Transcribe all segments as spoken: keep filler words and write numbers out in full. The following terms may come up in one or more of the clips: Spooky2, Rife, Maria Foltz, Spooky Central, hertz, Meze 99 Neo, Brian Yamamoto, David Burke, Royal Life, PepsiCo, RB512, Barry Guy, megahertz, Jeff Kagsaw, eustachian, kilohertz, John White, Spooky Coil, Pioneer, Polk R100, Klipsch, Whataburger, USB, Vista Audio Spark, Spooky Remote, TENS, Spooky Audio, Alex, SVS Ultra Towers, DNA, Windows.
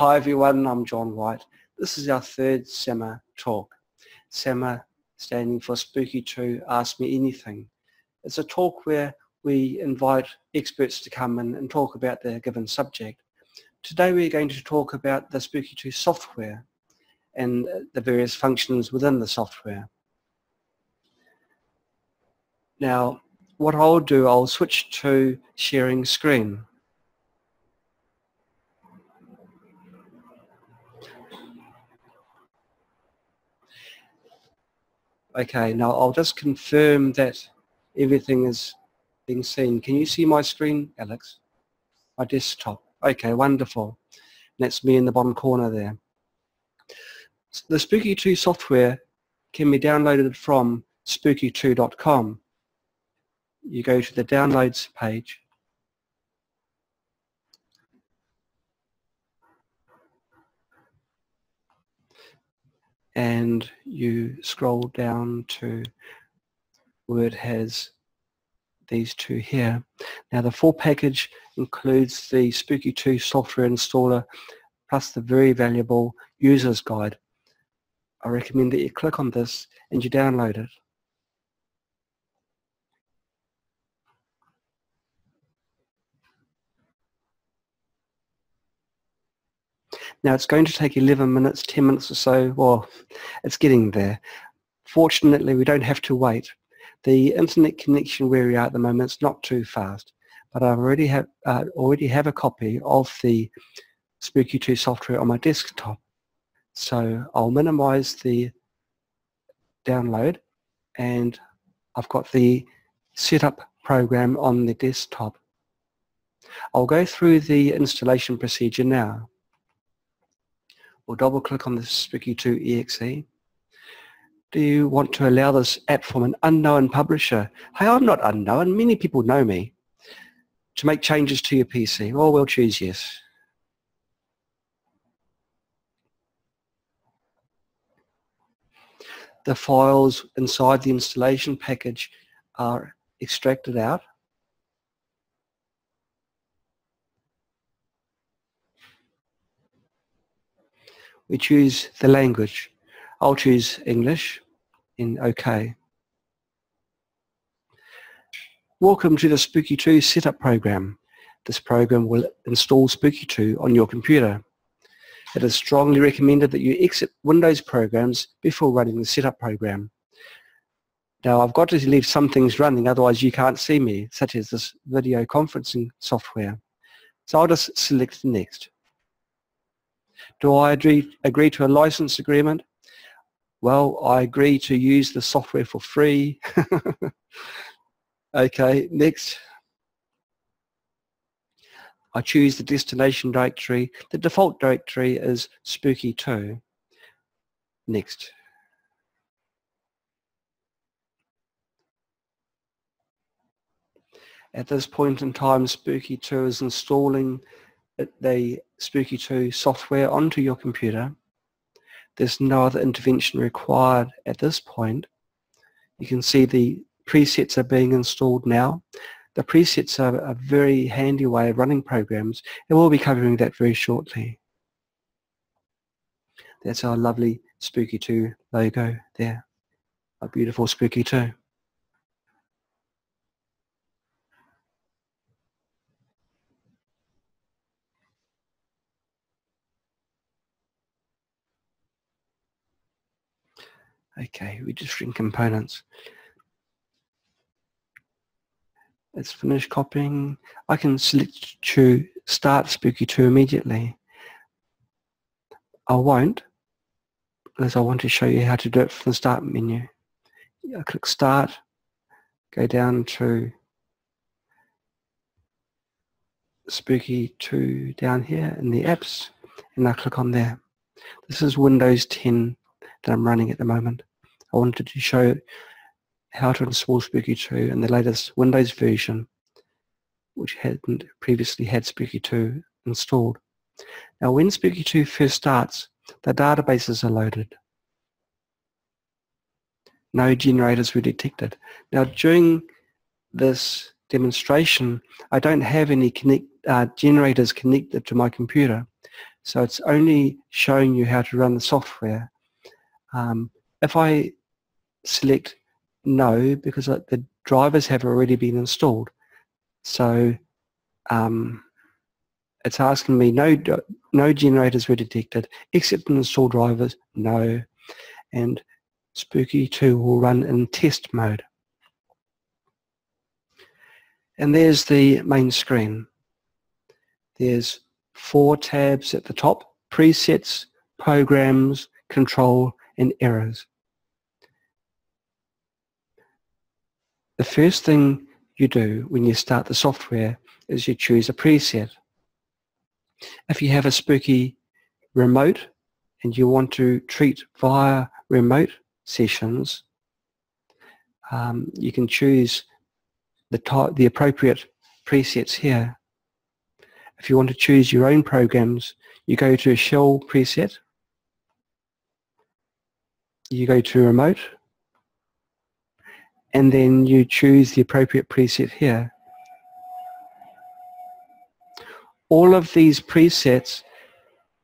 Hi everyone, I'm John White. This is our third SEMA talk. SEMA, standing for Spooky two, Ask Me Anything. It's a talk where we invite experts to come in and talk about their given subject. Today we're going to talk about the Spooky two software and the various functions within the software. Now, what I'll do, I'll switch to sharing screen. Okay, now I'll just confirm that everything is being seen. Can you see my screen, Alex? My desktop. Okay, wonderful. And that's me in the bottom corner there. So the Spooky two software can be downloaded from spooky two dot com. You go to the downloads page. And you scroll down to where it has these two here. Now the full package includes the Spooky two software installer plus the very valuable user's guide. I recommend that you click on this and you download it. Now it's going to take eleven minutes, ten minutes or so, well, it's getting there. Fortunately, we don't have to wait. The internet connection where we are at the moment is not too fast, but I already have, uh, already have a copy of the Spooky two software on my desktop. So I'll minimize the download, and I've got the setup program on the desktop. I'll go through the installation procedure now. We'll double click on the Spooky two E X E. Do you want to allow this app from an unknown publisher? Hey, I'm not unknown, many people know me. To make changes to your P C? Well, we'll choose yes. The files inside the installation package are extracted out. We choose the language. I'll choose English in OK. Welcome to the Spooky two setup program. This program will install Spooky two on your computer. It is strongly recommended that you exit Windows programs before running the setup program. Now I've got to leave some things running, otherwise you can't see me, such as this video conferencing software. So I'll just select Next. Do I agree, agree to a license agreement? Well, I agree to use the software for free. Okay, next. I choose the destination directory. The default directory is Spooky two. Next. At this point in time, Spooky two is installing the Spooky two software onto your computer. There's no other intervention required at this point. You can see the presets are being installed now. The presets are a very handy way of running programs, and we'll be covering that very shortly. That's our lovely Spooky two logo there. Our beautiful Spooky two. Okay, we just shrink components. Let's finish copying. I can select to start Spooky two immediately. I won't, because I want to show you how to do it from the start menu. I click start, go down to Spooky two down here in the apps, and I click on there. This is Windows ten that I'm running at the moment. I wanted to show how to install Spooky two in the latest Windows version, which hadn't previously had Spooky two installed. Now when Spooky two first starts, the databases are loaded. No generators were detected. Now during this demonstration, I don't have any connect, uh, generators connected to my computer. So it's only showing you how to run the software. Um, if I select no, because the drivers have already been installed, so um, it's asking me no no generators were detected except in install drivers, no, and Spooky two will run in test mode. And there's the main screen. There's four tabs at the top: presets, programs, control, and errors. The first thing you do when you start the software is you choose a preset. If you have a Spooky Remote and you want to treat via remote sessions, um, you can choose the, type, the appropriate presets here. If you want to choose your own programs, you go to Shell Preset, you go to Remote, and then you choose the appropriate preset here. All of these presets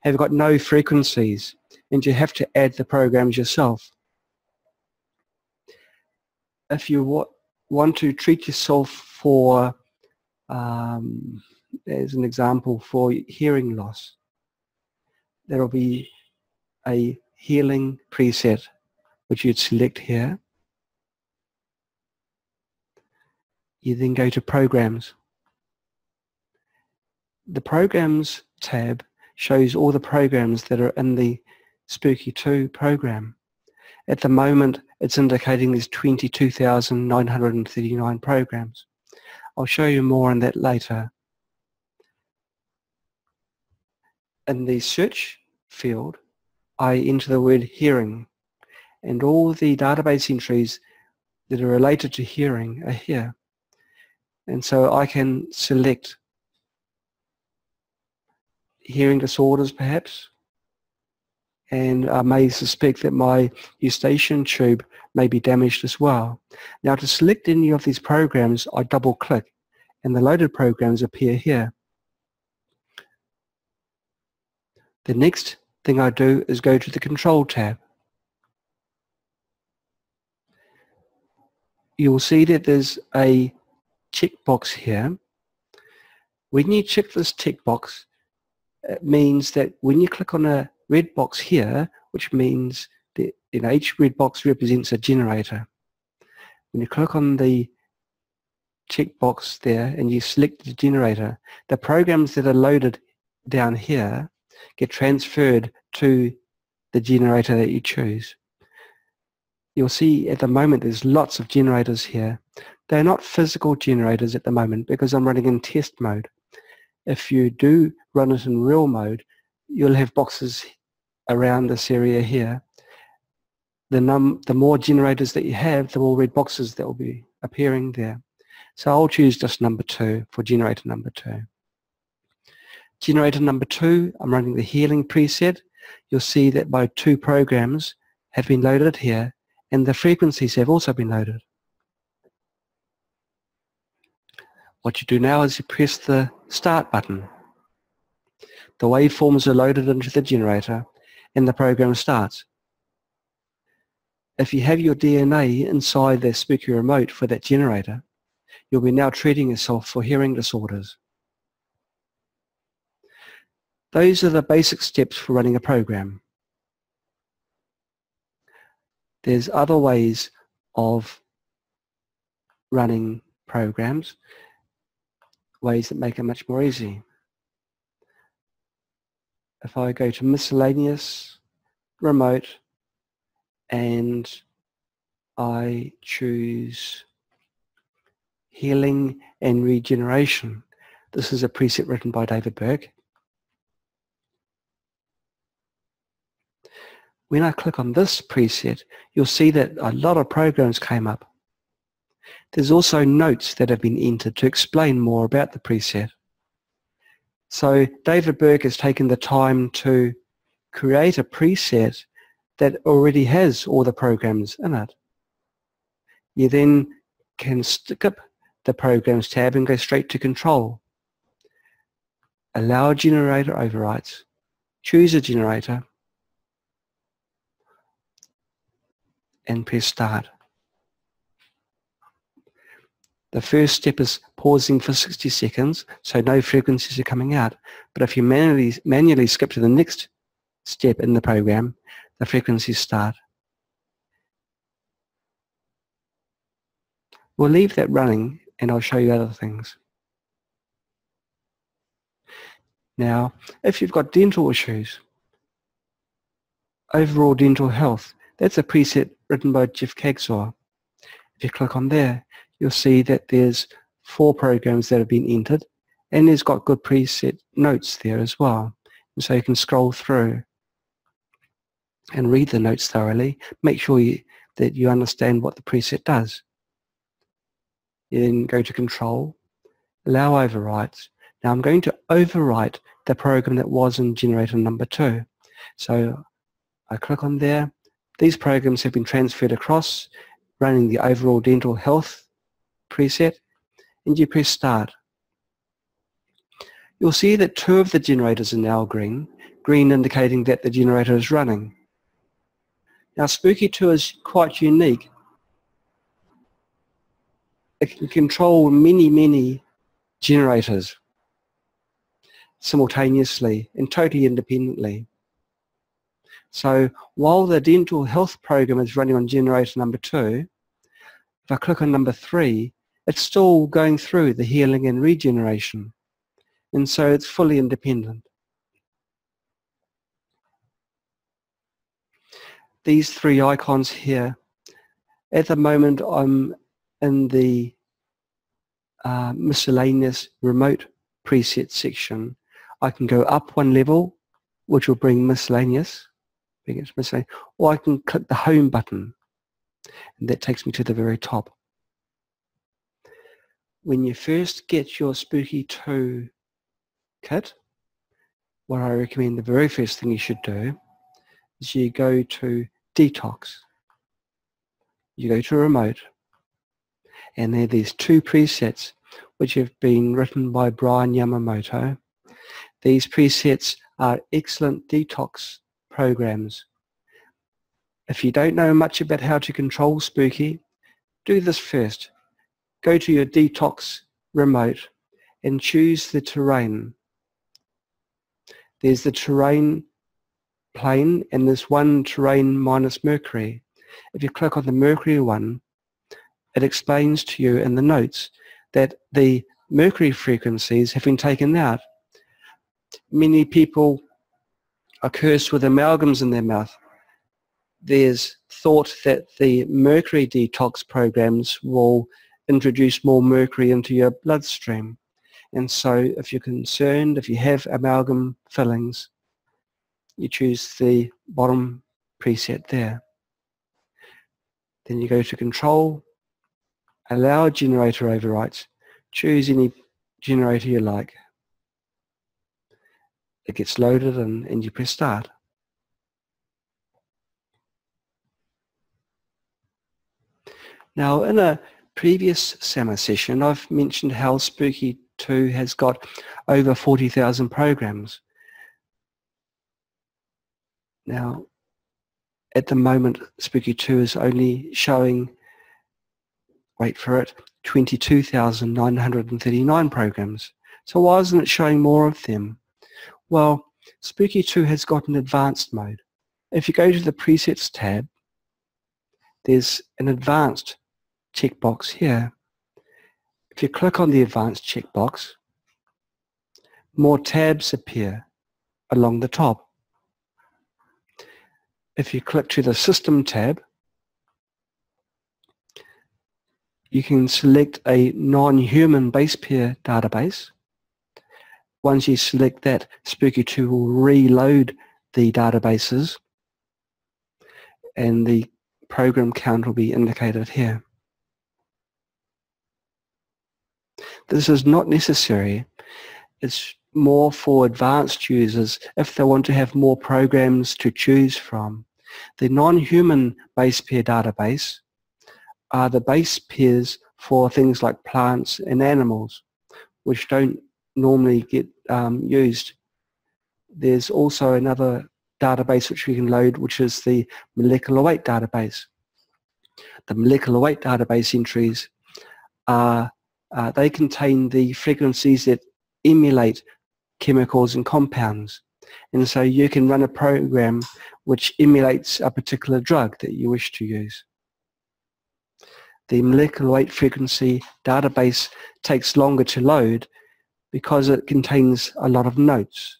have got no frequencies, and you have to add the programs yourself. If you want want to treat yourself for, um, as an example, for hearing loss, there will be a healing preset which you'd select here. You then go to programs. The programs tab shows all the programs that are in the Spooky two program. At the moment, it's indicating there's twenty-two thousand nine hundred thirty-nine programs. I'll show you more on that later. In the search field, I enter the word hearing, and all the database entries that are related to hearing are here. And so I can select hearing disorders, perhaps, and I may suspect that my eustachian tube may be damaged as well. Now, to select any of these programs, I double click and the loaded programs appear here. The next thing I do is go to the Control tab. You will see that there's a checkbox here. When you check this checkbox, it means that when you click on a red box here, which means that, you know, each red box represents a generator. When you click on the checkbox there and you select the generator, the programs that are loaded down here get transferred to the generator that you choose. You'll see at the moment there's lots of generators here. They're not physical generators at the moment because I'm running in test mode. If you do run it in real mode, you'll have boxes around this area here. The, num the more generators that you have, the more red boxes that will be appearing there. So I'll choose just number two for generator number two. Generator number two, I'm running the healing preset. You'll see that my two programs have been loaded here, and the frequencies have also been loaded. What you do now is you press the Start button. The waveforms are loaded into the generator and the program starts. If you have your D N A inside the Spooky Remote for that generator, you'll be now treating yourself for hearing disorders. Those are the basic steps for running a program. There's other ways of running programs, ways that make it much more easy. If I go to miscellaneous, remote, and I choose healing and regeneration. This is a preset written by David Burke. When I click on this preset, you'll see that a lot of programs came up. There's also notes that have been entered to explain more about the preset. So David Burke has taken the time to create a preset that already has all the programs in it. You then can skip the Programs tab and go straight to Control. Allow generator overrides, choose a generator, and press start. The first step is pausing for sixty seconds, so no frequencies are coming out. But if you manually, manually skip to the next step in the program, the frequencies start. We'll leave that running and I'll show you other things. Now, if you've got dental issues, overall dental health, that's a preset written by Jeff Kagsaw. If you click on there, you'll see that there's four programs that have been entered, and it's got good preset notes there as well. And so you can scroll through and read the notes thoroughly, make sure you, that you understand what the preset does. You then go to Control, Allow Overwrites. Now I'm going to overwrite the program that was in generator number two. So I click on there. These programs have been transferred across, running the overall dental health preset, and you press start. You'll see that two of the generators are now green, green indicating that the generator is running. Now Spooky two is quite unique. It can control many, many generators simultaneously and totally independently. So while the dental health program is running on generator number two, if I click on number three, it's still going through the healing and regeneration, and so it's fully independent. These three icons here, at the moment I'm in the uh, miscellaneous remote preset section. I can go up one level, which will bring miscellaneous, bring it to miscellaneous, or I can click the home button, and that takes me to the very top. When you first get your Spooky two kit, what I recommend, the very first thing you should do is you go to Detox, you go to Remote, and there are these two presets which have been written by Brian Yamamoto. These presets are excellent detox programs. If you don't know much about how to control Spooky, do this first. Go to your Detox remote and choose the terrain. There's the terrain plane and there's one terrain minus mercury. If you click on the mercury one, it explains to you in the notes that the mercury frequencies have been taken out. Many people are cursed with amalgams in their mouth. There's thought that the mercury detox programs will introduce more mercury into your bloodstream. And so if you're concerned, if you have amalgam fillings, you choose the bottom preset there. Then you go to Control, Allow Generator Overwrites. Choose any generator you like. It gets loaded and, and you press Start. Now, in a previous SEMA session, I've mentioned how Spooky two has got over forty thousand programs. Now, at the moment, Spooky two is only showing, wait for it, twenty-two thousand nine hundred thirty-nine programs. So why isn't it showing more of them? Well, Spooky two has got an advanced mode. If you go to the Presets tab, there's an advanced checkbox here. If you click on the advanced checkbox, more tabs appear along the top. If you click to the System tab, you can select a non-human base pair database. Once you select that, Spooky two will reload the databases and the program count will be indicated here. This is not necessary. It's more for advanced users if they want to have more programs to choose from. The non-human base pair database are the base pairs for things like plants and animals, which don't normally get um, used there's also another database which we can load, which is the molecular weight database. The molecular weight database entries are, uh, they contain the frequencies that emulate chemicals and compounds. And so you can run a program which emulates a particular drug that you wish to use. The molecular weight frequency database takes longer to load because it contains a lot of notes.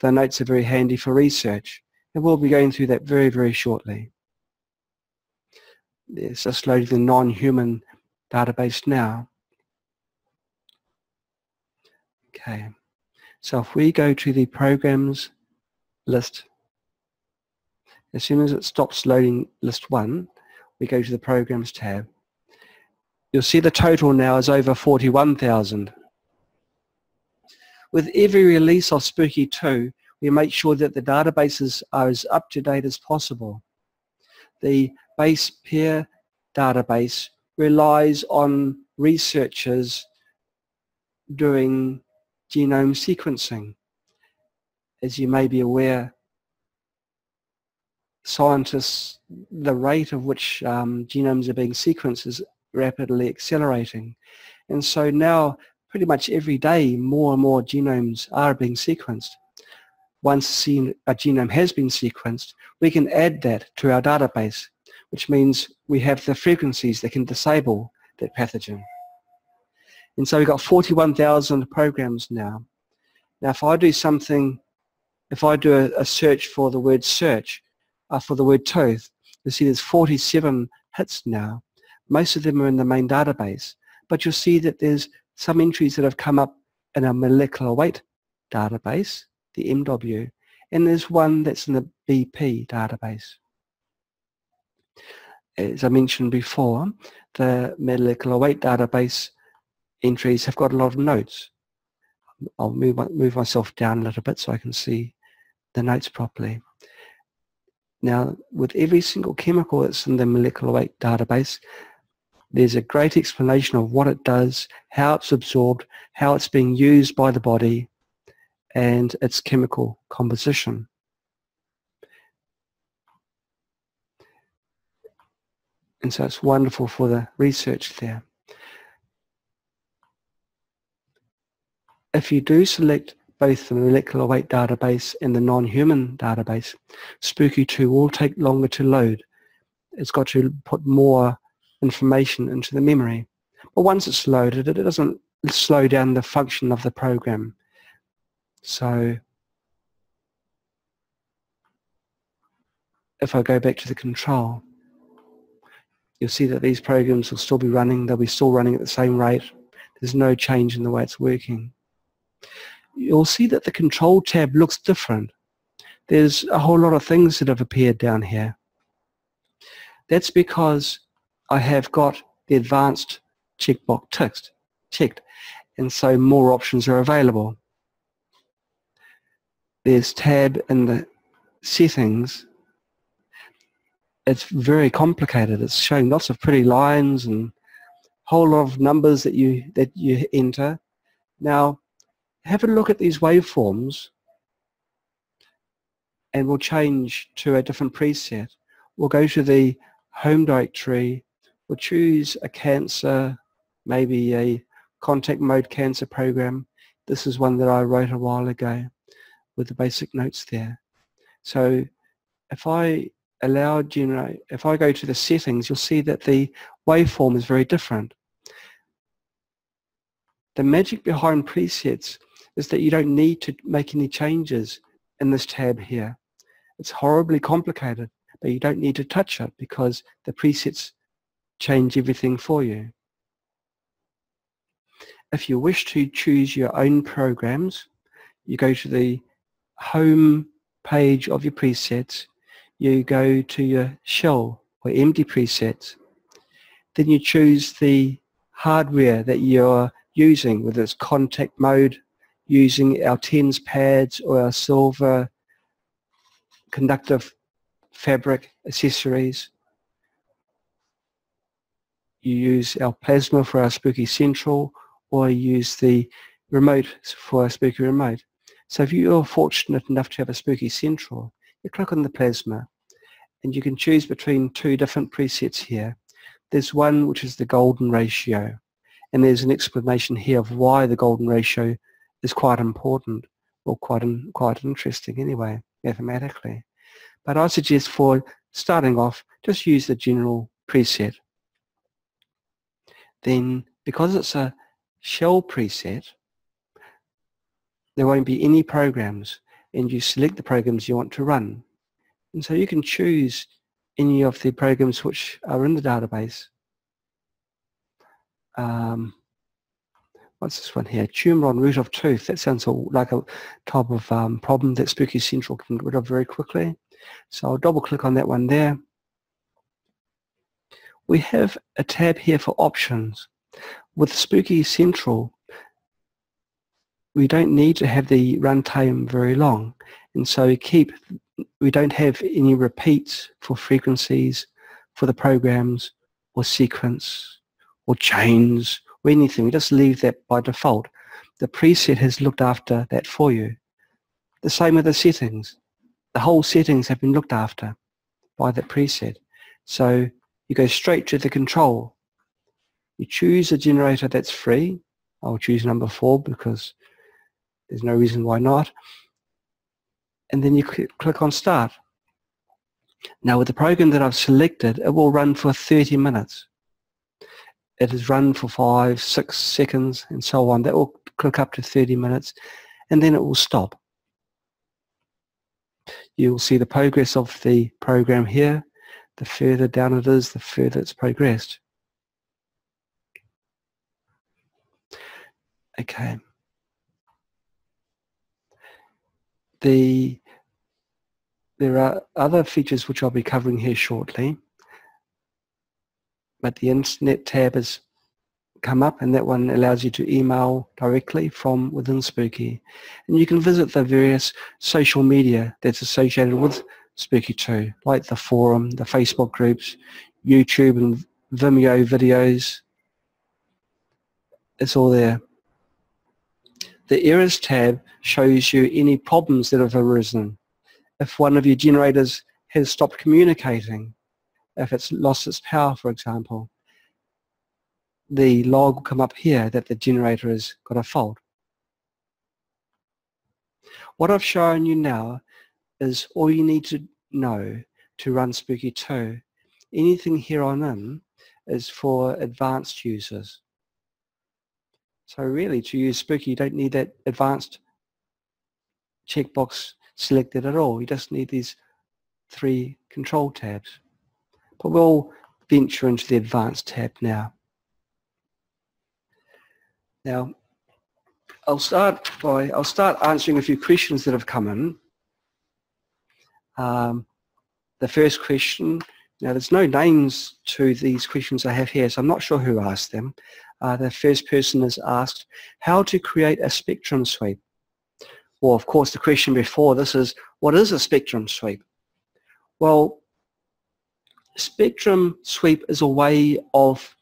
The notes are very handy for research, and we'll be going through that very, very shortly. It's just loading the non-human database now. Okay, so if we go to the programs list, as soon as it stops loading list one, we go to the programs tab. You'll see the total now is over forty-one thousand. With every release of Spooky two, we make sure that the databases are as up-to-date as possible. The base peer database relies on researchers doing genome sequencing. As you may be aware, scientists, the rate of which um, genomes are being sequenced is rapidly accelerating. And so now pretty much every day more and more genomes are being sequenced. Once a genome has been sequenced, we can add that to our database, which means we have the frequencies that can disable that pathogen. And so we've got forty-one thousand programs now. Now if I do something, if I do a, a search for the word search, uh, for the word tooth, you'll see there's forty-seven hits now. Most of them are in the main database, but you'll see that there's some entries that have come up in our molecular weight database, the M W, and there's one that's in the B P database. As I mentioned before, the molecular weight database entries have got a lot of notes. I'll move, move myself down a little bit so I can see the notes properly. Now, with every single chemical that's in the molecular weight database, there's a great explanation of what it does, how it's absorbed, how it's being used by the body, and its chemical composition. And so it's wonderful for the research there. If you do select both the molecular weight database and the non-human database, Spooky two will take longer to load. It's got to put more information into the memory. But once it's loaded, it doesn't slow down the function of the program. So if I go back to the control, you'll see that these programs will still be running. They'll be still running at the same rate. There's no change in the way it's working. You'll see that the control tab looks different. There's a whole lot of things that have appeared down here. That's because I have got the advanced checkbox ticked, checked, and so more options are available. There's tab in the settings. It's very complicated. It's showing lots of pretty lines and a whole lot of numbers that you, that you enter. Now, have a look at these waveforms and we'll change to a different preset. We'll go to the home directory, we'll choose a cancer, maybe a contact mode cancer program. This is one that I wrote a while ago with the basic notes there. So if I allow, you know, if I go to the settings, you'll see that the waveform is very different. The magic behind presets is that you don't need to make any changes in this tab here. It's horribly complicated, but you don't need to touch it because the presets change everything for you. If you wish to choose your own programs, you go to the home page of your presets, you go to your shell or empty presets, then you choose the hardware that you're using, whether it's contact mode, using our TENS pads or our silver conductive fabric accessories. You use our plasma for our Spooky Central, or you use the remote for our Spooky Remote. So if you are fortunate enough to have a Spooky Central, you click on the plasma and you can choose between two different presets here. There's one which is the golden ratio, and there's an explanation here of why the golden ratio is quite important, or quite, in, quite interesting anyway, mathematically. But I suggest for starting off, just use the general preset. Then, because it's a shell preset, there won't be any programs, and you select the programs you want to run. And so you can choose any of the programs which are in the database. Um, what's this one here? Tumour on root of tooth. That sounds like a type of um, problem that Spooky Central can get rid of very quickly. So I'll double click on that one there. We have a tab here for options. With Spooky Central, we don't need to have the runtime very long, and so we keep, we don't have any repeats for frequencies, for the programs, or sequence, or chains, or anything. We just leave that by default. The preset has looked after that for you. The same with the settings. The whole settings have been looked after by the preset. So you go straight to the control. You choose a generator that's free. I'll choose number four because there's no reason why not. And then you cl- click on start. Now with the program that I've selected, it will run for thirty minutes. It is run for five, six seconds and so on. That will click up to thirty minutes and then it will stop. You will see the progress of the program here. The further down it is, the further it's progressed. Okay. The, there are other features which I'll be covering here shortly, but the Internet tab has come up, and that one allows you to email directly from within Spooky. And you can visit the various social media that's associated with Spooky two, like the forum, the Facebook groups, YouTube and Vimeo videos. It's all there. The errors tab shows you any problems that have arisen. If one of your generators has stopped communicating, if it's lost its power, for example, the log will come up here that the generator has got a fault. What I've shown you now is all you need to know to run Spooky two. Anything here on in is for advanced users. So really, to use Spooky, you don't need that advanced checkbox selected at all. You just need these three control tabs. But we'll venture into the advanced tab now. Now, I'll start by I'll start answering a few questions that have come in. Um, the first question. Now, there's no names to these questions I have here, so I'm not sure who asked them. Uh, the first person has asked how to create a spectrum sweep. Well, of course, the question before this is, what is a spectrum sweep? Well, spectrum sweep is a way of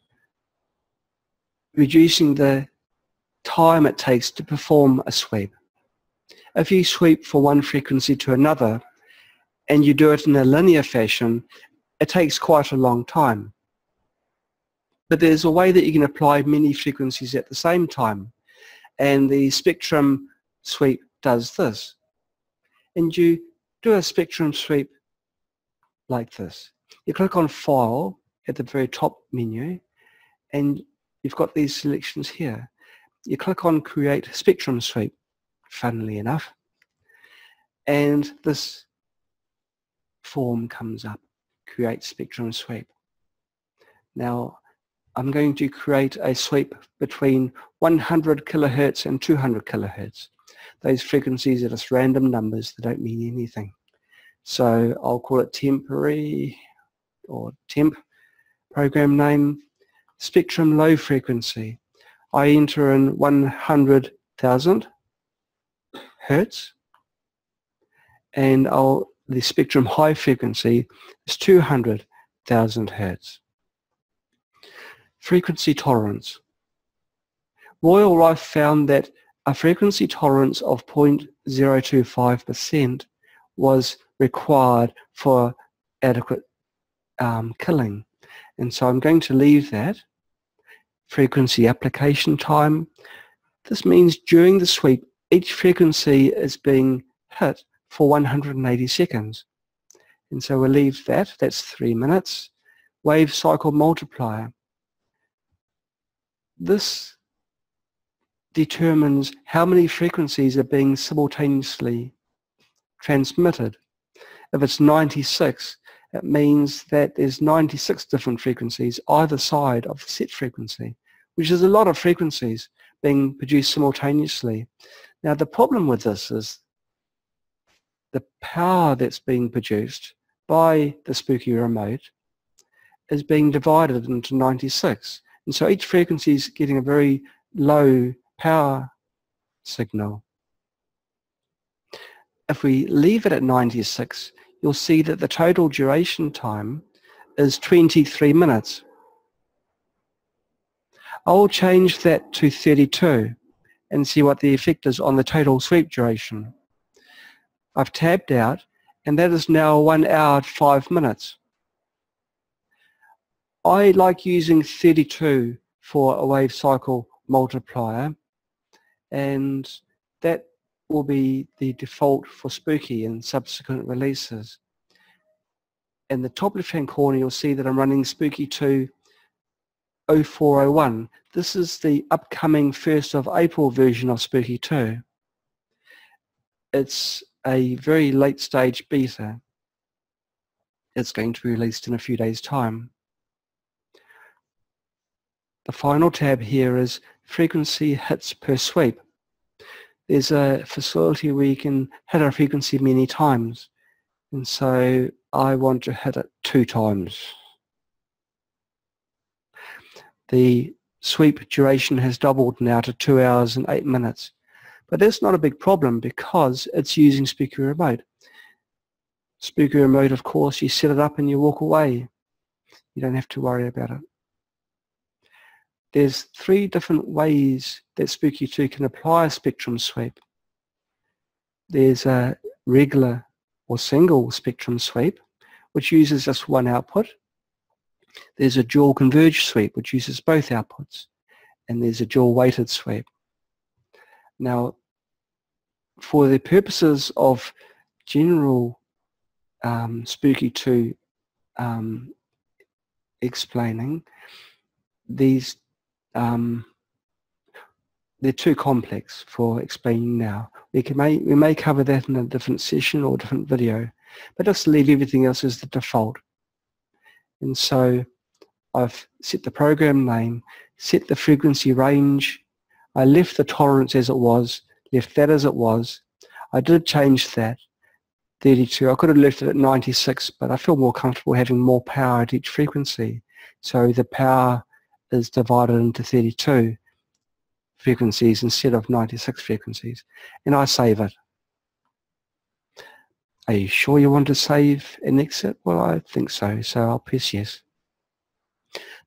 reducing the time it takes to perform a sweep. If you sweep from one frequency to another and you do it in a linear fashion, it takes quite a long time. But there's a way that you can apply many frequencies at the same time, and the spectrum sweep does this. And you do a spectrum sweep like this. You click on File at the very top menu, and you've got these selections here. You click on Create Spectrum Sweep, funnily enough, and this form comes up, Create Spectrum Sweep. Now, I'm going to create a sweep between one hundred kilohertz and two hundred kilohertz. Those frequencies are just random numbers, they don't mean anything. So I'll call it temporary or temp program name, spectrum low frequency. I enter in one hundred thousand hertz, and I'll, the spectrum high frequency is two hundred thousand hertz. Frequency tolerance. Royal Life found that a frequency tolerance of zero point zero two five percent was required for adequate um, killing. And so I'm going to leave that. Frequency application time. This means during the sweep, each frequency is being hit for one hundred eighty seconds. And so we'll leave that. That's three minutes. Wave cycle multiplier. This determines how many frequencies are being simultaneously transmitted. If it's ninety-six, it means that there's ninety-six different frequencies either side of the set frequency, which is a lot of frequencies being produced simultaneously. Now the problem with this is the power that's being produced by the Spooky Remote is being divided into ninety-six, and so each frequency is getting a very low power signal. If we leave it at ninety-six, you'll see that the total duration time is twenty-three minutes. I'll change that to thirty-two and see what the effect is on the total sweep duration. I've tabbed out, and that is now one hour five minutes. I like using thirty-two for a wave cycle multiplier, and that will be the default for Spooky in subsequent releases. In the top left hand corner you'll see that I'm running Spooky two oh four oh one. This is the upcoming first of April version of Spooky two. It's a very late stage beta. It's going to be released in a few days time. The final tab here is frequency hits per sweep. There's a facility where you can hit a frequency many times, and so I want to hit it two times. The sweep duration has doubled now to two hours and eight minutes, but that's not a big problem because it's using Spooky Remote. Spooky Remote, of course, you set it up and you walk away. You don't have to worry about it. There's three different ways that Spooky two can apply a spectrum sweep. There's a regular or single spectrum sweep, which uses just one output. There's a dual converged sweep, which uses both outputs. And there's a dual weighted sweep. Now, for the purposes of general um, Spooky two um, explaining, these Um, they're too complex for explaining now. We can may, we may cover that in a different session or a different video, but just leave everything else as the default. And so I've set the program name, set the frequency range. I left the tolerance as it was, left that as it was. I did change that, thirty-two. I could have left it at ninety-six, but I feel more comfortable having more power at each frequency. So the power is divided into thirty-two frequencies instead of ninety-six frequencies, and I save it. Are you sure you want to save and exit? Well, I think so, so I'll press yes.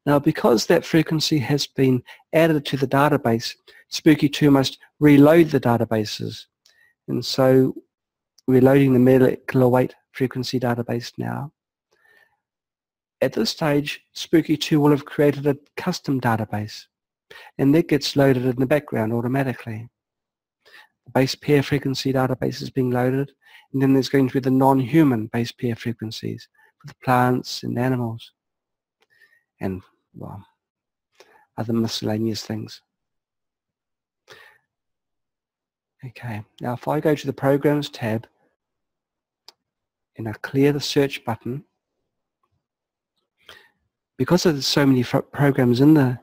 Now, because that frequency has been added to the database, Spooky two must reload the databases, and so we're loading the molecular weight frequency database now. At this stage, Spooky two will have created a custom database, and that gets loaded in the background automatically. The base pair frequency database is being loaded, and then there's going to be the non-human base pair frequencies for the plants and animals and, well, other miscellaneous things. Okay, now if I go to the Programs tab and I clear the search button, because there's so many programs in the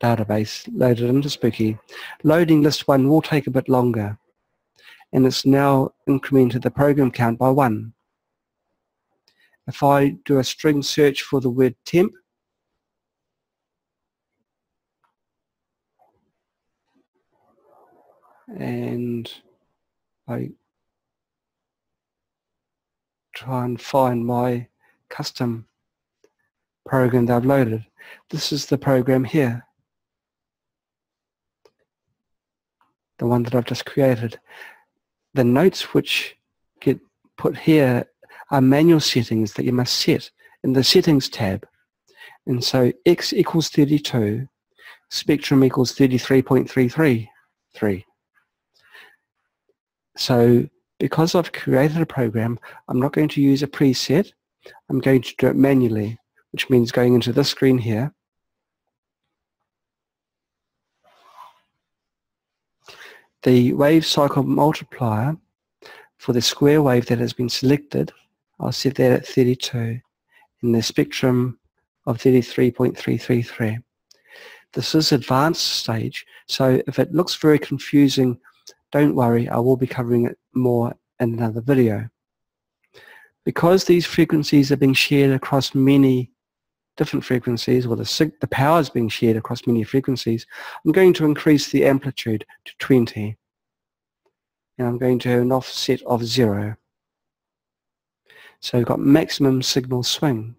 database loaded into Spooky, loading list one will take a bit longer, and it's now incremented the program count by one. If I do a string search for the word temp, and I try and find my custom program that I've loaded. This is the program here. the one that I've just created. The notes which get put here are manual settings that you must set in the settings tab. And so X equals thirty-two, spectrum equals thirty-three point three three three. So because I've created a program, I'm not going to use a preset. I'm going to do it manually, which means going into this screen here. The wave cycle multiplier for the square wave that has been selected, I'll set that at thirty-two in the spectrum of thirty-three point three three three. This is advanced stage, so if it looks very confusing, don't worry, I will be covering it more in another video. Because these frequencies are being shared across many different frequencies, or the, the power is being shared across many frequencies, I'm going to increase the amplitude to twenty. And I'm going to have an offset of zero. So we've got maximum signal swing.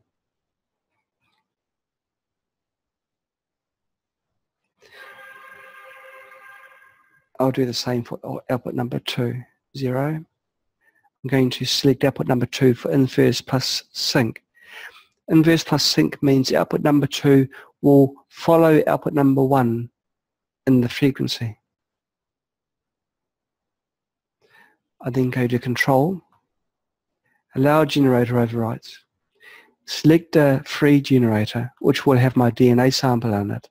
I'll do the same for output number two, zero. I'm going to select output number two for inverse plus sync. Inverse plus sync means output number two will follow output number one in the frequency. I then go to Control, Allow Generator Overrides. Select a free generator, which will have my D N A sample on it.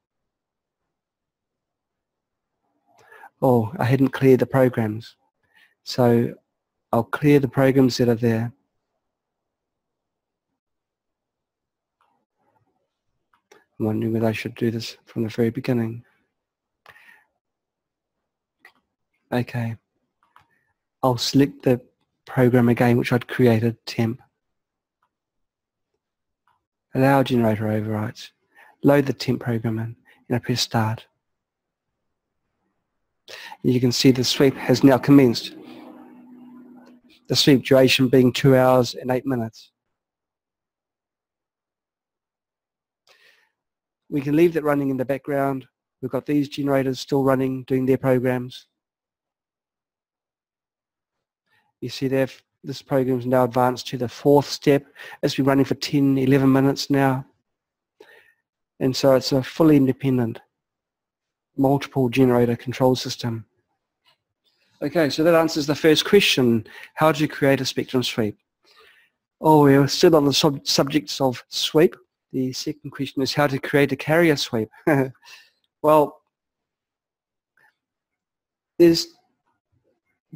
Oh, I hadn't cleared the programs. So I'll clear the programs that are there. I'm wondering whether I should do this from the very beginning. Okay. I'll select the program again which I'd created, temp. Allow generator overrides. Load the temp program in and I press start. You can see the sweep has now commenced. The sweep duration being two hours and eight minutes. We can leave that running in the background. We've got these generators still running, doing their programs. You see there, this program is now advanced to the fourth step. It's been running for ten, eleven minutes now. And so it's a fully independent, multiple generator control system. Okay, so that answers the first question, how do you create a spectrum sweep? Oh, we're still on the sub subjects of sweep. The second question is how to create a carrier sweep. Well, there's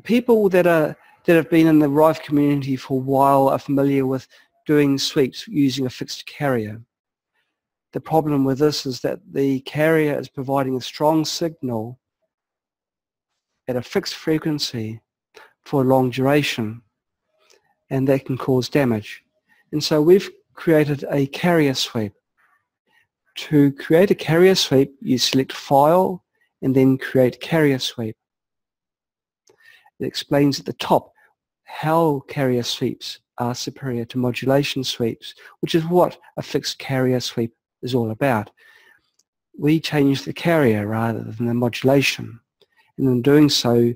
people that are that have been in the Rife community for a while are familiar with doing sweeps using a fixed carrier. The problem with this is that the carrier is providing a strong signal at a fixed frequency for a long duration, and that can cause damage. And so we've created a carrier sweep. To create a carrier sweep, you select File and then Create Carrier Sweep. It explains at the top how carrier sweeps are superior to modulation sweeps, which is what a fixed carrier sweep is all about. We change the carrier rather than the modulation, and in doing so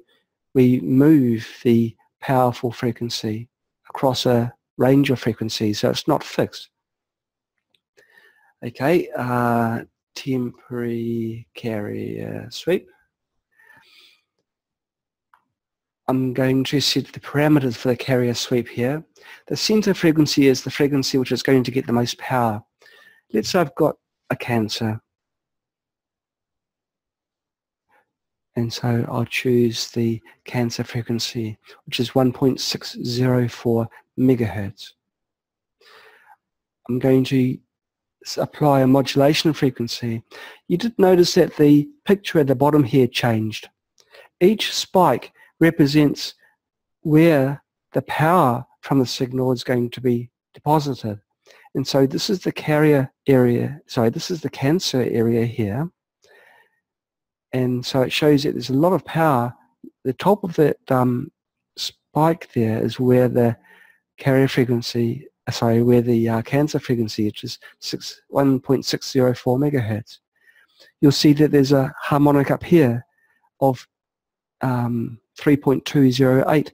we move the powerful frequency across a range of frequencies, so it's not fixed. Okay, uh, temporary carrier sweep. I'm going to set the parameters for the carrier sweep here. The center frequency is the frequency which is going to get the most power. Let's say I've got a cancer. And so I'll choose the cancer frequency, which is one point six zero four megahertz. I'm going to apply a modulation frequency. You did notice that the picture at the bottom here changed. Each spike represents where the power from the signal is going to be deposited. And so this is the carrier area, sorry, this is the cancer area here. And so it shows that there's a lot of power. The top of that um, spike there is where the carrier frequency, sorry, where the uh, cancer frequency, which is one point six zero four megahertz. You'll see that there's a harmonic up here of um, three point two zero eight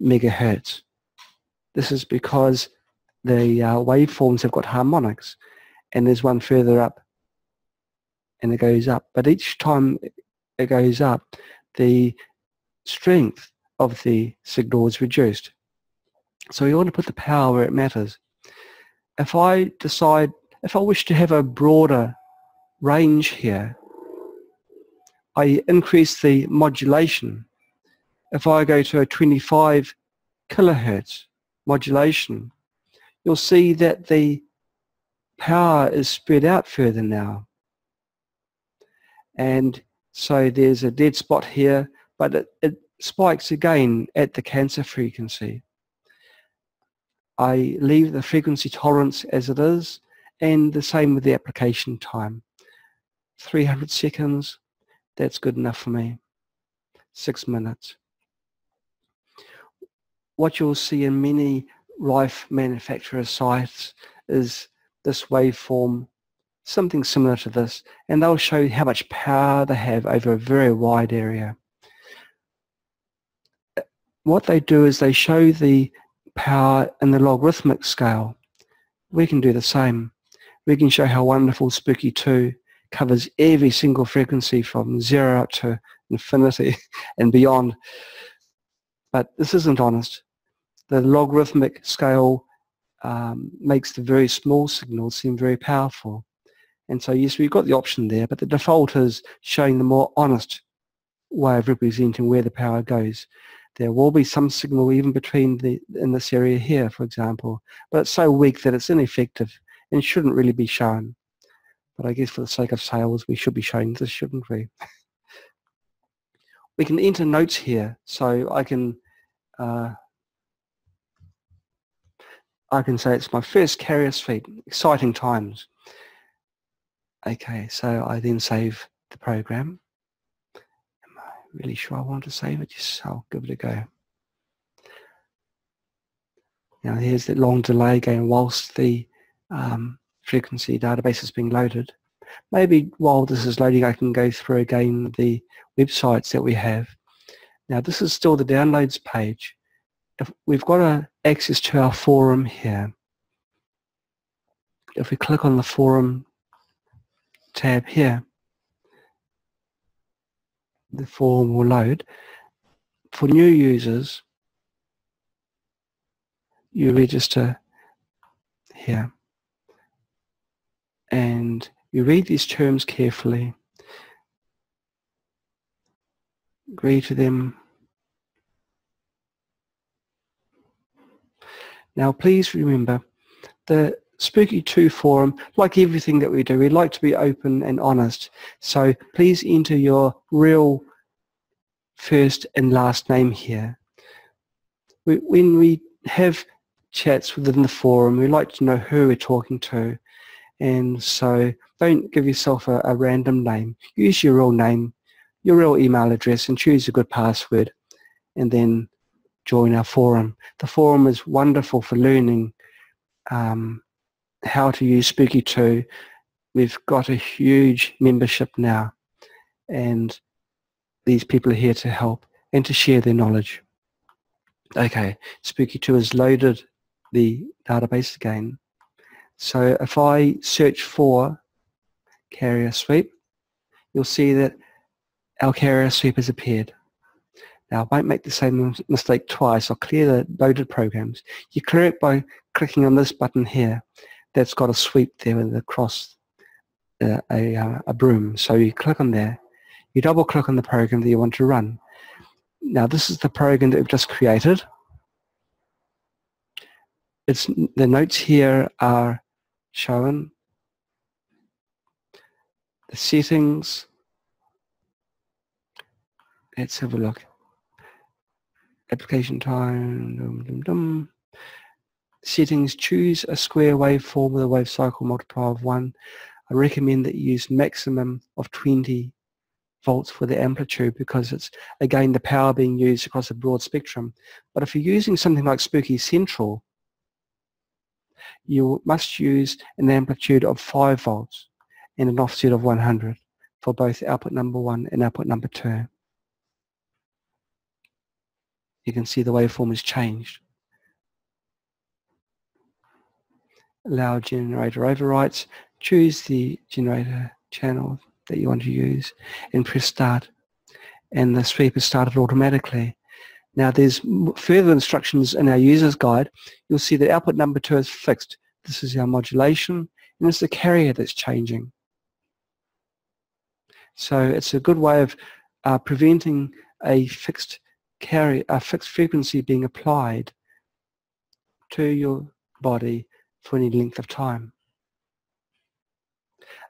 megahertz. This is because the uh, waveforms have got harmonics, and there's one further up, and it goes up. But each time it goes up, the strength of the signal is reduced. So you want to put the power where it matters. If I decide, if I wish to have a broader range here, I increase the modulation. If I go to a twenty-five kilohertz modulation, you'll see that the power is spread out further now. And so there's a dead spot here, but it, it spikes again at the cancer frequency. I leave the frequency tolerance as it is, and the same with the application time. three hundred seconds, that's good enough for me. Six minutes. What you'll see in many Rife manufacturer sites is this waveform, something similar to this, and they'll show you how much power they have over a very wide area. What they do is they show the power in the logarithmic scale. We can do the same. We can show how wonderful Spooky two covers every single frequency from zero up to infinity and beyond. But this isn't honest. The logarithmic scale um, makes the very small signals seem very powerful. And so yes, we've got the option there, but the default is showing the more honest way of representing where the power goes. There will be some signal even between the in this area here, for example, but it's so weak that it's ineffective and shouldn't really be shown. But I guess for the sake of sales, we should be showing this, shouldn't we? We can enter notes here, so I can uh, I can say it's my first carrier suite. Exciting times. Okay, so I then save the program. Really sure I want to save it, just I'll give it a go. Now here's that long delay again whilst the um, frequency database is being loaded. Maybe while this is loading I can go through again the websites that we have. Now this is still the downloads page. If we've got a access to our forum here. If we click on the forum tab here, the form will load. For new users, you register here and you read these terms carefully, agree to them. Now please remember the Spooky two forum, like everything that we do, we like to be open and honest. So please enter your real first and last name here. We, when we have chats within the forum, we like to know who we're talking to. And so don't give yourself a, a random name. Use your real name, your real email address, and choose a good password. And then join our forum. The forum is wonderful for learning um, how to use Spooky two. We've got a huge membership now, and these people are here to help and to share their knowledge. Okay, Spooky two has loaded the database again. So if I search for carrier sweep, you'll see that our carrier sweep has appeared. Now I won't make the same mistake twice. I'll clear the loaded programs. You clear it by clicking on this button here. That's got a sweep there with a cross, uh, a, uh, a broom. So you click on there, you double click on the program that you want to run. Now this is the program that we've just created. It's, the notes here are shown, the settings. Let's have a look. Application time, dum, dum, dum. Settings, choose a square waveform with a wave cycle multiplier of one. I recommend that you use maximum of twenty volts for the amplitude because it's, again, the power being used across a broad spectrum. But if you're using something like Spooky Central, you must use an amplitude of five volts and an offset of one hundred for both output number one and output number two. you can see the waveform has changed. Allow generator overwrites. Choose the generator channel that you want to use and press start. And the sweep is started automatically. Now there's further instructions in our user's guide. You'll see that output number two is fixed. This is our modulation, and it's the carrier that's changing. So it's a good way of uh, preventing a fixed carrier, a fixed frequency being applied to your body for any length of time.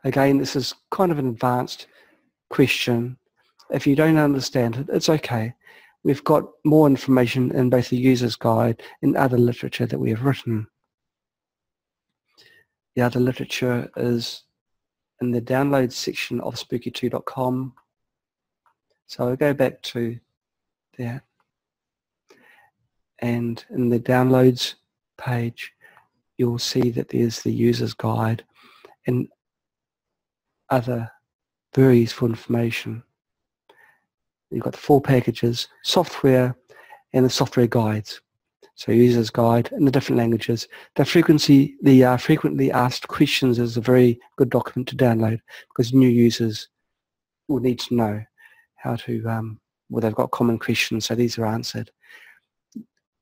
Again, this is kind of an advanced question. If you don't understand it, it's okay. We've got more information in both the user's guide and other literature that we have written. The other literature is in the download section of spooky two dot com. So I'll go back to there. And in the downloads page, you'll see that there's the user's guide and other very useful information. You've got the four packages, software and the software guides. So user's guide in the different languages. The frequency, the uh, frequently asked questions is a very good document to download because new users will need to know how to, um, well, they've got common questions, so these are answered.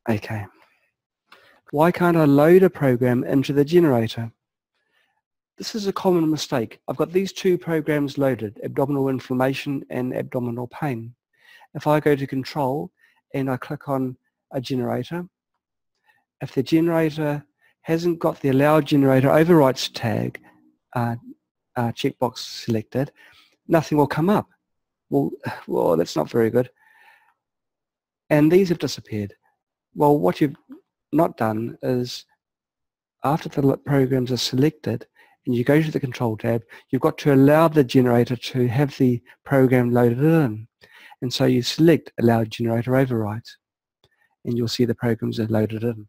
Okay. Why can't I load a program into the generator? This is a common mistake. I've got these two programs loaded, abdominal inflammation and abdominal pain. If I go to control and I click on a generator, if the generator hasn't got the allow generator overwrites tag uh, uh, checkbox selected, nothing will come up. Well, well, that's not very good. And these have disappeared. Well, what you've not done is after the programs are selected and you go to the control tab, you've got to allow the generator to have the program loaded in. And so you select allow generator overwrites, and you'll see the programs are loaded in.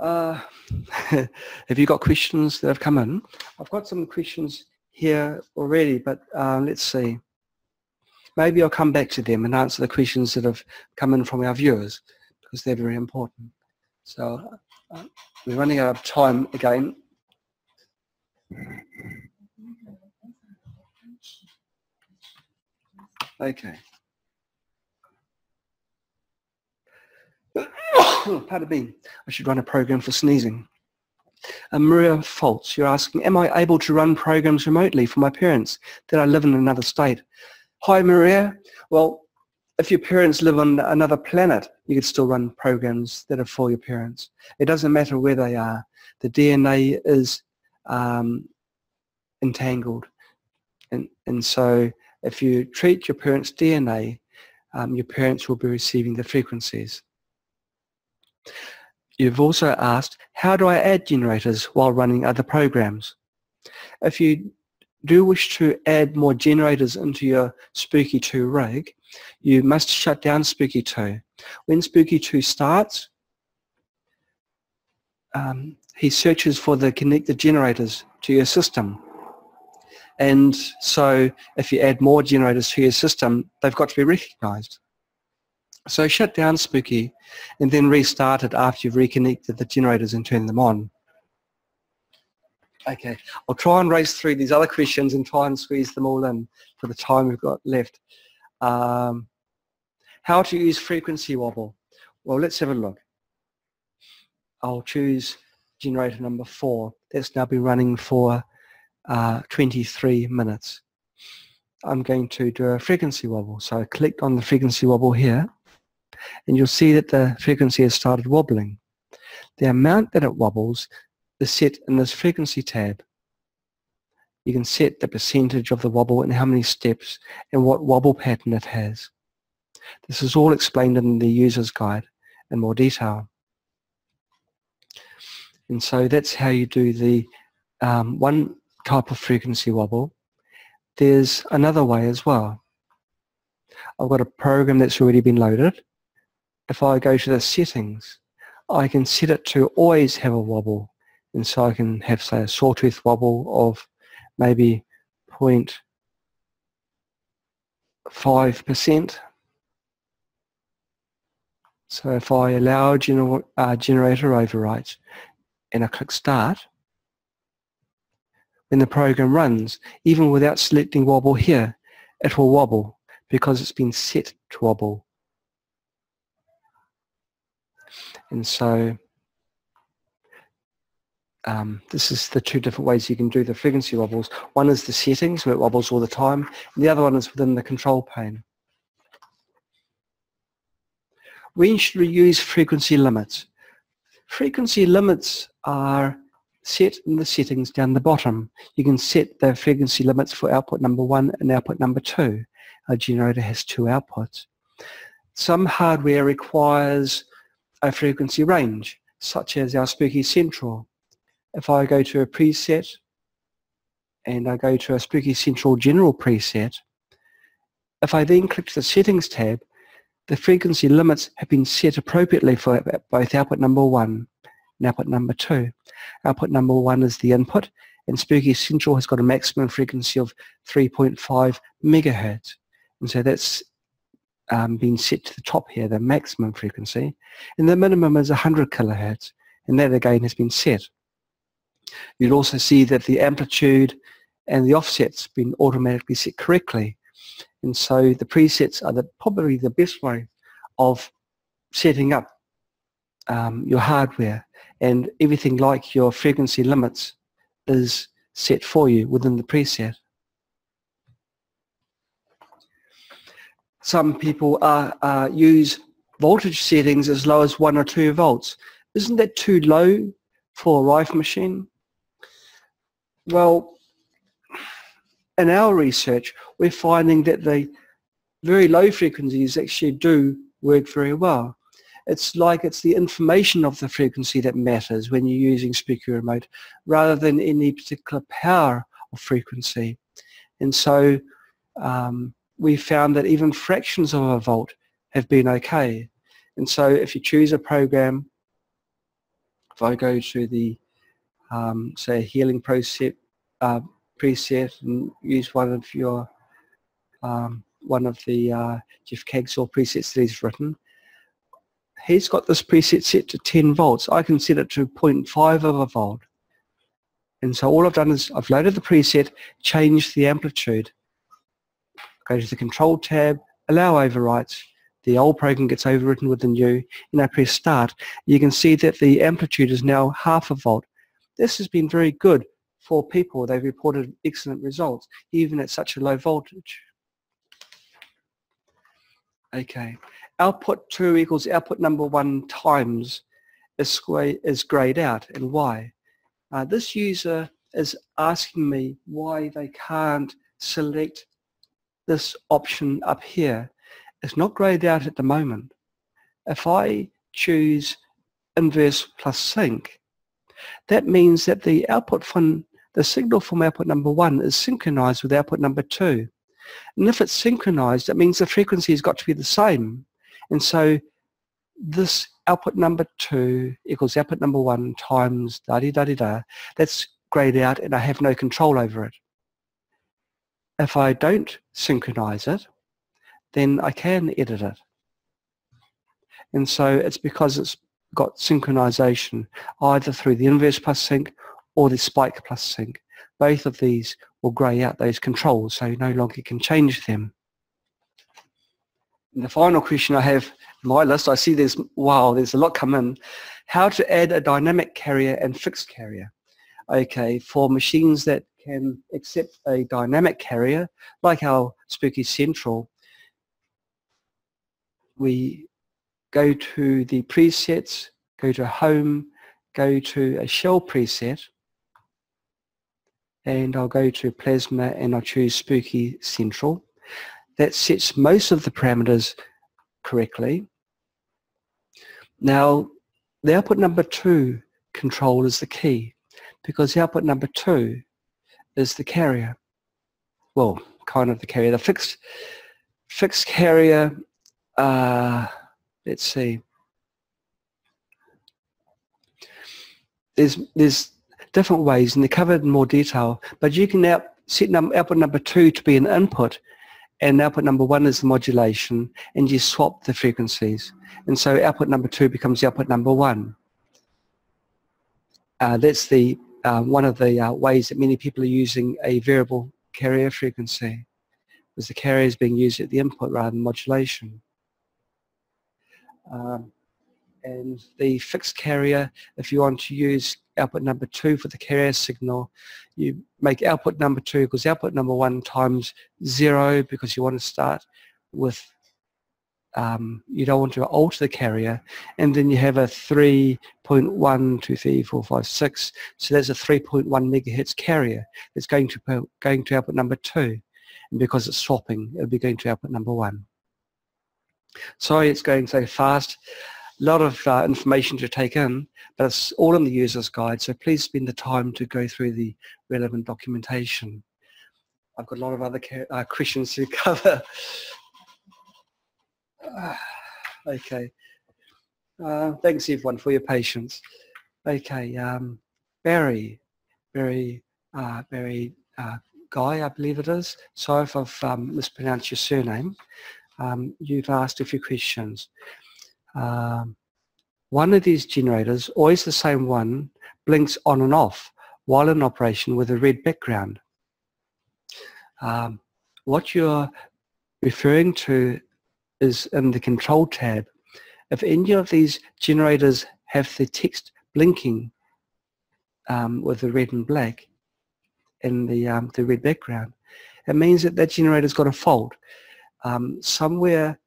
Uh, have you got questions that have come in? I've got some questions here already, but uh, let's see. Maybe I'll come back to them and answer the questions that have come in from our viewers because they're very important. So uh, we're running out of time again. Okay. Pardon me, I should run a program for sneezing. Uh, Maria Foltz, you're asking, am I able to run programs remotely for my parents that I live in another state? Hi Maria, well, if your parents live on another planet, you could still run programs that are for your parents. It doesn't matter where they are. The D N A is um, entangled. And, and so if you treat your parents' D N A, um, your parents will be receiving the frequencies. You've also asked, how do I add generators while running other programs? If you do wish to add more generators into your Spooky two rig, you must shut down Spooky two. When Spooky two starts, um, he searches for the connected generators to your system. And so if you add more generators to your system, they've got to be recognized. So shut down Spooky and then restart it after you've reconnected the generators and turned them on. Okay, I'll try and race through these other questions and try and squeeze them all in for the time we've got left. Um, how to use frequency wobble? Well, let's have a look. I'll choose generator number four. That's now been running for uh, twenty-three minutes. I'm going to do a frequency wobble. So I clicked on the frequency wobble here, and you'll see that the frequency has started wobbling. The amount that it wobbles is set in this frequency tab. You can set the percentage of the wobble and how many steps and what wobble pattern it has. This is all explained in the user's guide in more detail. And so that's how you do the um, one type of frequency wobble. There's another way as well. I've got a program that's already been loaded. If I go to the settings, I can set it to always have a wobble. And so I can have, say, a sawtooth wobble of maybe zero point five percent So if I allow gener uh, generator overwrites and I click start, when the program runs, even without selecting wobble here, it will wobble because it's been set to wobble. And so um, this is the two different ways you can do the frequency wobbles. One is the settings where it wobbles all the time, and the other one is within the control pane. When should we use frequency limits? Frequency limits are set in the settings down the bottom. You can set the frequency limits for output number one and output number two. Our generator has two outputs. Some hardware requires a frequency range, such as our Spooky Central. If I go to a preset and I go to a Spooky Central general preset, if I then click the settings tab, the frequency limits have been set appropriately for both output number one and output number two. Output number one is the input, and Spooky Central has got a maximum frequency of three point five megahertz, and so that's um, been set to the top here, the maximum frequency, and the minimum is one hundred kilohertz, and that again has been set. You'd also see that the amplitude and the offset's been automatically set correctly, and so the presets are the, probably the best way of setting up um, your hardware, and everything like your frequency limits is set for you within the preset. Some people uh, uh, use voltage settings as low as one or two volts. Isn't that too low for a Rife machine? Well, in our research, we're finding that the very low frequencies actually do work very well. It's like it's the information of the frequency that matters when you're using Spooky Remote, rather than any particular power or frequency. And so um, we found that even fractions of a volt have been okay. And so if you choose a program, if I go to the, um, say, healing preset, uh, preset and use one of your, um, one of the uh, Jeff Kagsaw presets that he's written, he's got this preset set to ten volts. I can set it to zero point five of a volt. And so all I've done is I've loaded the preset, changed the amplitude. Go to the control tab, allow overwrites. The old program gets overwritten with the new, and I press start. You can see that the amplitude is now half a volt. This has been very good for people. They've reported excellent results, even at such a low voltage. Okay. Output two equals output number one times is, is grayed out, and why? Uh, this user is asking me why they can't select this option up here. It's not grayed out at the moment. If I choose inverse plus sync, that means that the output from the signal from output number one is synchronized with output number two. And if it's synchronized, that means the frequency has got to be the same. And so this output number two equals output number one times da-de-da-de-da, that's grayed out and I have no control over it. If I don't synchronize it, then I can edit it. And so it's because it's got synchronization, either through the inverse plus sync or the spike plus sync. Both of these will grey out those controls, so you no longer can change them. And the final question I have in my list, I see there's, wow, there's a lot come in. How to add a dynamic carrier and fixed carrier. Okay, for machines that can accept a dynamic carrier, like our Spooky Central, we go to the presets, go to home, go to a shell preset, and I'll go to plasma and I'll choose Spooky Central. That sets most of the parameters correctly. Now, the output number two control is the key, because output number two is the carrier. Well, kind of the carrier. The fixed, fixed carrier, uh, let's see. There's, there's different ways, and they're covered in more detail, but you can out, set num, output number two to be an input, And output number one is the modulation, and you swap the frequencies. And so output number two becomes the output number one. Uh, that's the uh, one of the uh, ways that many people are using a variable carrier frequency, because the carrier is being used at the input rather than modulation. Um, and the fixed carrier, if you want to use output number two for the carrier signal, you make output number two equals output number one times zero, because you want to start with, um, you don't want to alter the carrier, and then you have a three point one two three four five six, so there's a three point one megahertz carrier that's going to, going to output number two, and because it's swapping, it'll be going to output number one. Sorry it's going so fast. A lot of uh, information to take in, but it's all in the user's guide, so please spend the time to go through the relevant documentation. I've got a lot of other uh, questions to cover. Uh, okay. Uh, thanks everyone for your patience. Okay, um, Barry, Barry, uh, Barry uh, Guy, I believe it is. Sorry if I've um, mispronounced your surname. Um, you've asked a few questions. Um, one of these generators, always the same one, blinks on and off while in operation with a red background. Um, what you're referring to is in the control tab. If any of these generators have the text blinking um, with the red and black in the, um, the red background, it means that that generator's got a fault. Um, somewhere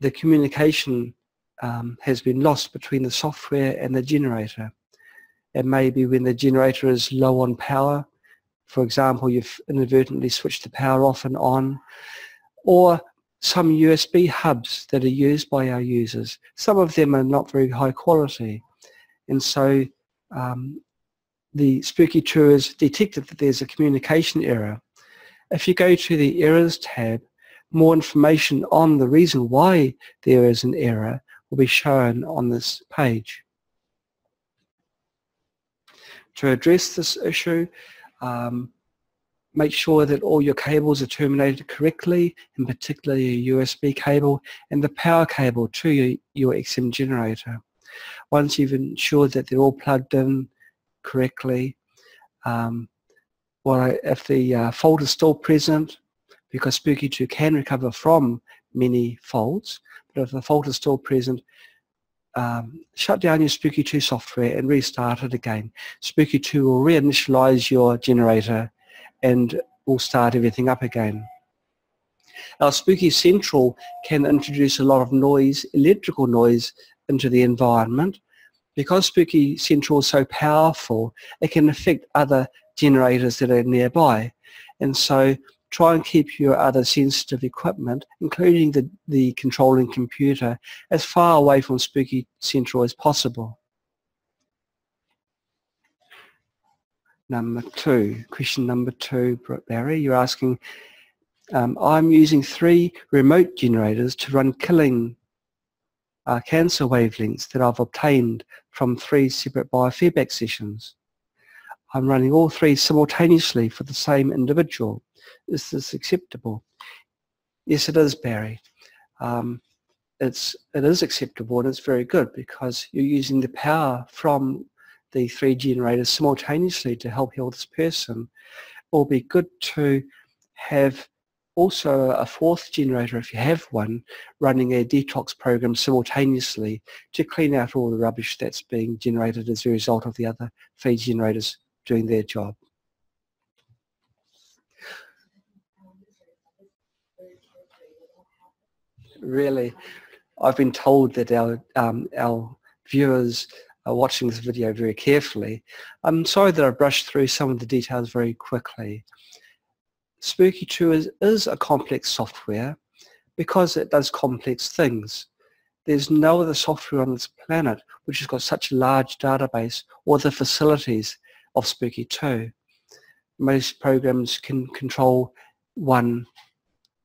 the communication Um, has been lost between the software and the generator. It may be when the generator is low on power, for example, you've inadvertently switched the power off and on, or some U S B hubs that are used by our users. Some of them are not very high quality, and so um, the Spooky two has detected that there's a communication error. If you go to the Errors tab, more information on the reason why there is an error will be shown on this page. To address this issue, um, make sure that all your cables are terminated correctly, in particular your U S B cable and the power cable to your, your X M generator. Once you've ensured that they're all plugged in correctly, um, well, if the uh, fault is still present, because Spooky two can recover from many faults, but if the fault is still present, um, shut down your Spooky two software and restart it again. Spooky two will reinitialize your generator and will start everything up again. Our Spooky Central can introduce a lot of noise, electrical noise, into the environment. Because Spooky Central is so powerful, it can affect other generators that are nearby, and so try and keep your other sensitive equipment, including the, the controlling computer, as far away from Spooky Central as possible. Number two, question number two, Barry, you're asking, um, I'm using three remote generators to run killing uh, cancer wavelengths that I've obtained from three separate biofeedback sessions. I'm running all three simultaneously for the same individual. Is this acceptable? Yes, it is, Barry. Um, it's, it is acceptable, and it's very good, because you're using the power from the three generators simultaneously to help heal this person. It will be good to have also a fourth generator, if you have one, running a detox program simultaneously to clean out all the rubbish that's being generated as a result of the other three generators doing their job. Really, I've been told that our, um, our viewers are watching this video very carefully. I'm sorry that I brushed through some of the details very quickly. Spooky two is, is a complex software because it does complex things. There's no other software on this planet which has got such a large database or the facilities of Spooky two. Most programs can control one,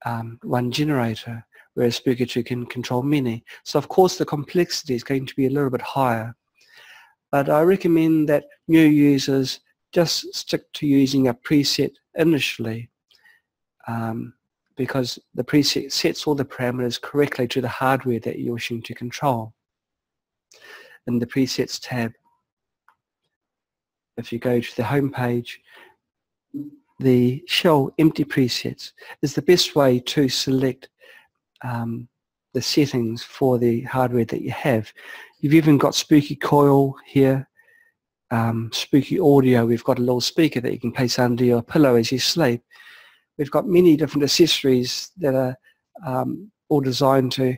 um, one generator, whereas Spooky two can control many. So of course the complexity is going to be a little bit higher. But I recommend that new users just stick to using a preset initially. Um, because the preset sets all the parameters correctly to the hardware that you're wishing to control. In the presets tab, if you go to the home page, the shell empty presets is the best way to select um, the settings for the hardware that you have. You've even got Spooky Coil here, um, Spooky Audio. We've got a little speaker that you can place under your pillow as you sleep. We've got many different accessories that are um, all designed to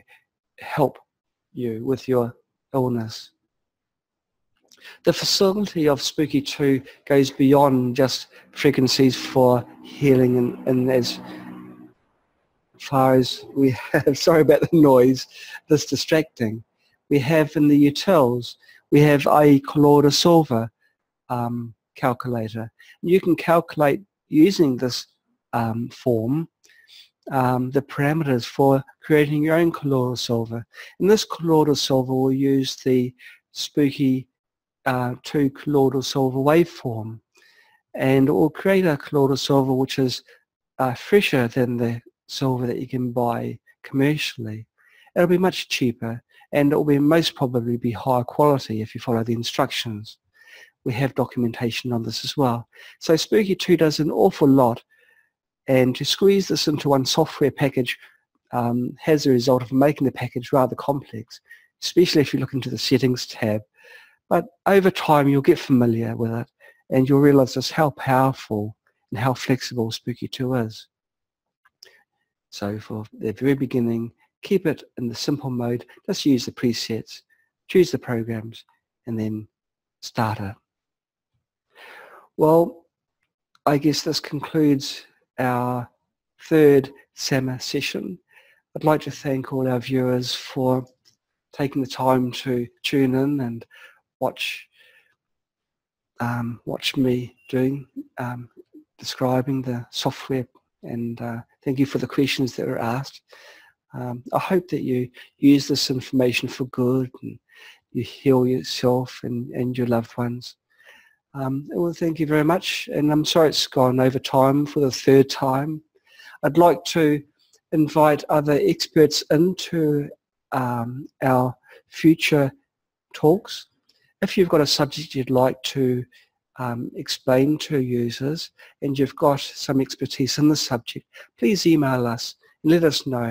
help you with your illness. The facility of Spooky two goes beyond just frequencies for healing, and, and as far as we have, sorry about the noise, that's distracting. We have in the utils, we have that is colloidal silver um, calculator. You can calculate using this um, form um, the parameters for creating your own colloidal silver. And this colloidal silver will use the Spooky Uh, to colloidal silver waveform, and it will create a colloidal silver which is uh, fresher than the silver that you can buy commercially. It'll be much cheaper, and it will be most probably be higher quality if you follow the instructions. We have documentation on this as well. So Spooky two does an awful lot, and to squeeze this into one software package um, has the result of making the package rather complex, especially if you look into the settings tab. But over time you'll get familiar with it, and you'll realize just how powerful and how flexible Spooky two is. So for the very beginning, keep it in the simple mode, just use the presets, choose the programs, and then start it. Well, I guess this concludes our third SEMA session. I'd like to thank all our viewers for taking the time to tune in and watch um, watch me doing, um, describing the software, and uh, thank you for the questions that were asked. Um, I hope that you use this information for good, and you heal yourself and, and your loved ones. Um, well, thank you very much, and I'm sorry it's gone over time for the third time. I'd like to invite other experts into um, our future talks. If you've got a subject you'd like to um, explain to users, and you've got some expertise in the subject, please email us and let us know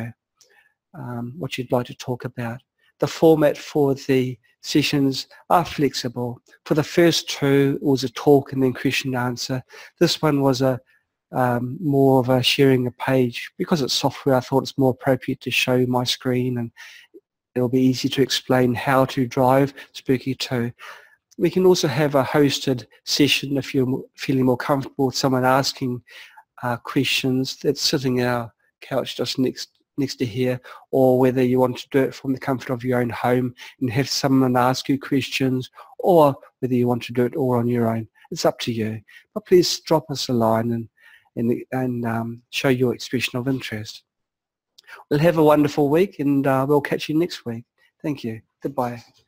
um, what you'd like to talk about. The format for the sessions are flexible. For the first two, it was a talk and then question and answer. This one was a um, more of a sharing a page. Because it's software, I thought it's more appropriate to show my screen, and it'll be easy to explain how to drive Spooky two. We can also have a hosted session if you're feeling more comfortable with someone asking uh, questions that's sitting in our couch just next next to here, or whether you want to do it from the comfort of your own home and have someone ask you questions, or whether you want to do it all on your own. It's up to you. But please drop us a line and, and, and um, show your expression of interest. Well, have a wonderful week, and uh, we'll catch you next week. Thank you. Goodbye.